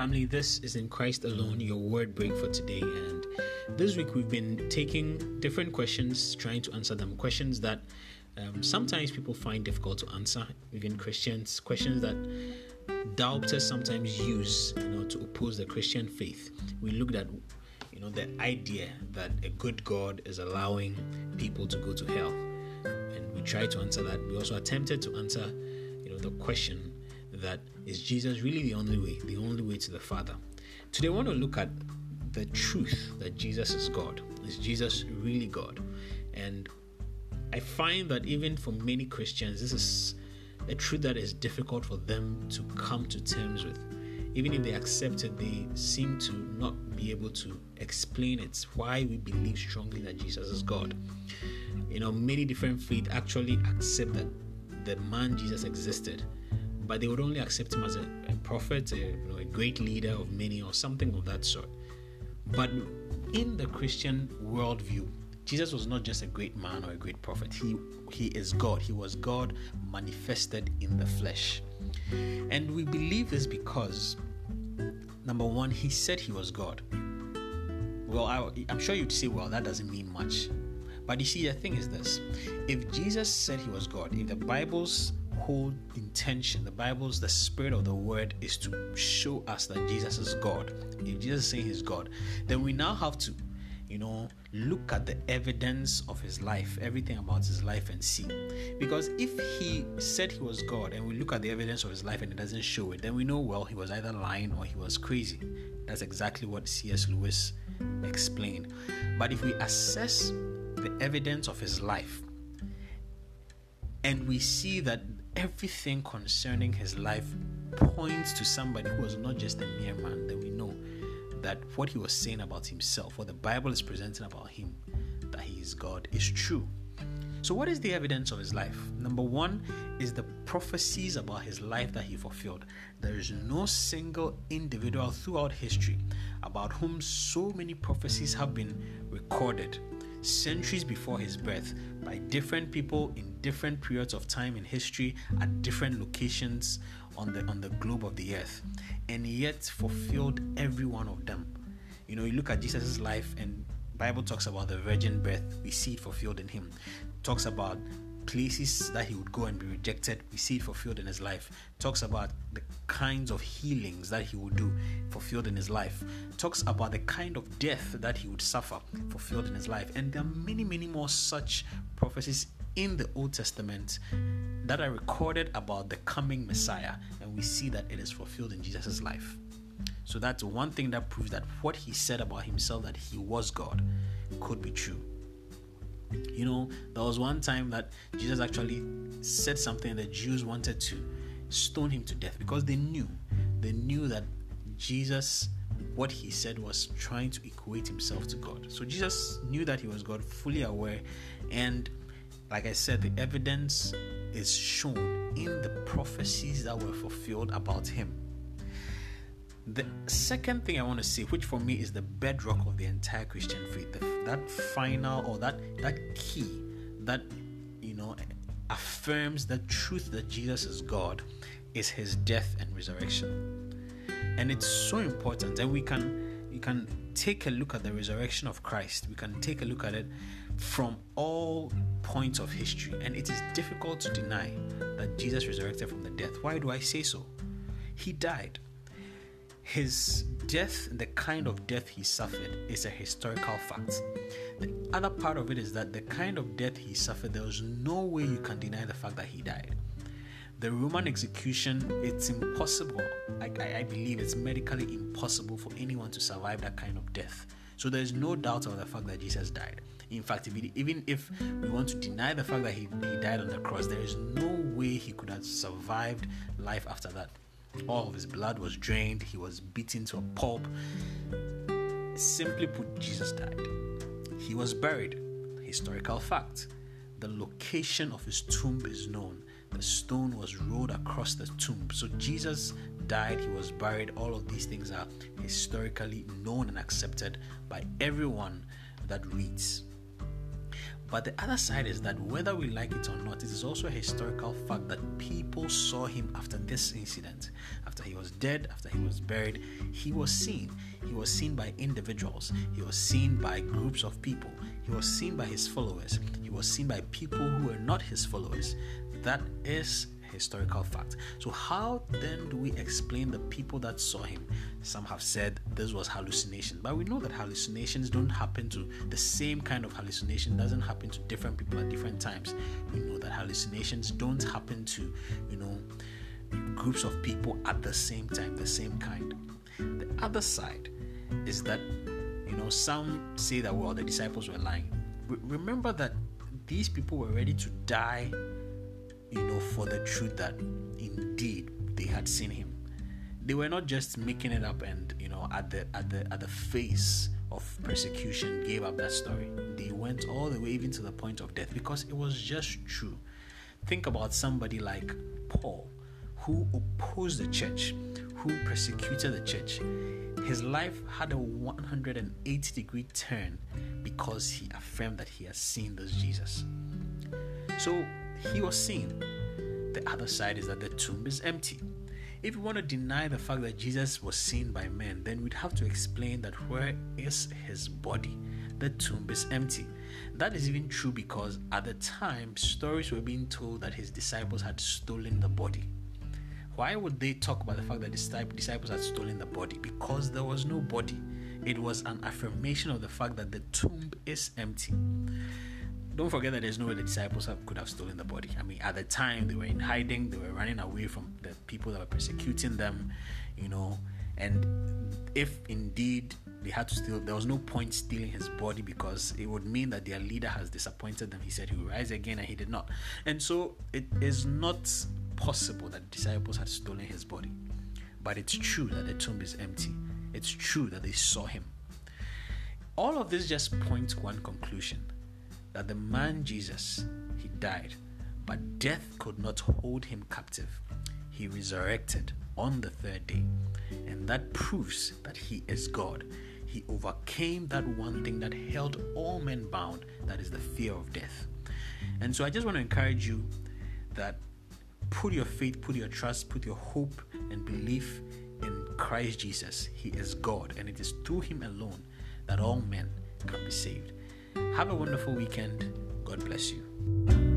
family, this is In Christ Alone, your word break for today. And this week we've been taking different questions, trying to answer them. Questions that sometimes people find difficult to answer. Even Christians, questions that doubters sometimes use, to oppose the Christian faith. We looked at, the idea that a good God is allowing people to go to hell, and we tried to answer that. We also attempted to answer, the question that is Jesus really the only way to the Father? Today, I want to look at the truth that Jesus is God. Is Jesus really God? And I find that even for many Christians, this is a truth that is difficult for them to come to terms with. Even if they accept it, they seem to not be able to explain it, why we believe strongly that Jesus is God. Many different faiths actually accept that the man Jesus existed, but they would only accept him as a prophet, a great leader of many, or something of that sort. But in the Christian worldview, Jesus was not just a great man or a great prophet. He is God. He was God manifested in the flesh. And we believe this because, number one, he said he was God. Well, I'm sure you'd say, well, that doesn't mean much. But you see, the thing is this. If Jesus said he was God, if the Bible's whole intention, the spirit of the word is to show us that Jesus is God, if Jesus is saying he's God, then we now have to, look at the evidence of his life, everything about his life, and see. Because if he said he was God and we look at the evidence of his life and it doesn't show it, then we know, well, he was either lying or he was crazy. That's exactly what C.S. Lewis explained. But if we assess the evidence of his life and we see that everything concerning his life points to somebody who was not just a mere man, then we know that what he was saying about himself, what the Bible is presenting about him, that he is God, is true. So what is the evidence of his life? Number one is the prophecies about his life that he fulfilled. There is no single individual throughout history about whom so many prophecies have been recorded centuries before his birth by different people in different periods of time in history at different locations on the globe of the earth, and yet fulfilled every one of them. You look at Jesus's life, and Bible talks about the virgin birth. We see it fulfilled in him. Talks about places that he would go and be rejected. We see it fulfilled in his life. Talks about the kinds of healings that he would do, fulfilled in his life. Talks about the kind of death that he would suffer, fulfilled in his life. And there are many, many more such prophecies in the Old Testament that are recorded about the coming Messiah, and we see that it is fulfilled in Jesus' life. So that's one thing that proves that what he said about himself, that he was God, could be true. There was one time that Jesus actually said something, the Jews wanted to stone him to death because they knew that Jesus, what he said, was trying to equate himself to God. So Jesus knew that he was God, fully aware, and like I said, the evidence is shown in the prophecies that were fulfilled about him. The second thing I want to say, which for me is the bedrock of the entire Christian faith, that final, or that key that affirms the truth that Jesus is God, is his death and resurrection. And it's so important, and you can take a look at the resurrection of Christ. We can take a look at it from all points of history, and it is difficult to deny that Jesus resurrected from the death. Why do I say so? He died. His death, the kind of death he suffered, is a historical fact. The other part of it is that the kind of death he suffered, there was no way you can deny the fact that he died. The Roman execution, it's impossible. I believe it's medically impossible for anyone to survive that kind of death. So there's no doubt about the fact that Jesus died. In fact, even if we want to deny the fact that he died on the cross, there is no way he could have survived life after that. All of his blood was drained. He was beaten to a pulp. Simply put, Jesus died. He was buried. Historical fact. The location of his tomb is known. The stone was rolled across the tomb. So Jesus died. He was buried. All of these things are historically known and accepted by everyone that reads. But the other side is that whether we like it or not, it is also a historical fact that people saw him after this incident. After he was dead, after he was buried, he was seen. He was seen by individuals. He was seen by groups of people. He was seen by his followers. He was seen by people who were not his followers. That is historical fact. So how then do we explain the people that saw him? Some have said this was hallucination, but we know that hallucinations don't happen to the same kind of hallucination doesn't happen to different people at different times. We know that hallucinations don't happen to, groups of people at the same time, the same kind. The other side is that, some say that, well, the disciples were lying. Remember that these people were ready to die for the truth that indeed they had seen him. They were not just making it up and, at the face of persecution gave up that story. They went all the way even to the point of death because it was just true. Think about somebody like Paul, who opposed the church, who persecuted the church. His life had a 180-degree turn because he affirmed that he has seen this Jesus. So, he was seen. The other side is that the tomb is empty. If you want to deny the fact that Jesus was seen by men, then we'd have to explain that where is his body? The tomb is empty. That is even true because at the time, stories were being told that his disciples had stolen the body. Why would they talk about the fact that the disciples had stolen the body? Because there was no body. It was an affirmation of the fact that the tomb is empty. Don't forget that there's no way the disciples could have stolen the body. I mean, at the time, they were in hiding. They were running away from the people that were persecuting them, And if indeed they had to steal, there was no point stealing his body because it would mean that their leader has disappointed them. He said he would rise again, and he did not. And so it is not possible that the disciples had stolen his body. But it's true that the tomb is empty. It's true that they saw him. All of this just points to one conclusion. That the man Jesus, he died, but death could not hold him captive. He resurrected on the third day, and that proves that he is God. He overcame that one thing that held all men bound, that is the fear of death. And so I just want to encourage you that put your faith, put your trust, put your hope and belief in Christ Jesus. He is God, and it is through him alone that all men can be saved. Have a wonderful weekend. God bless you.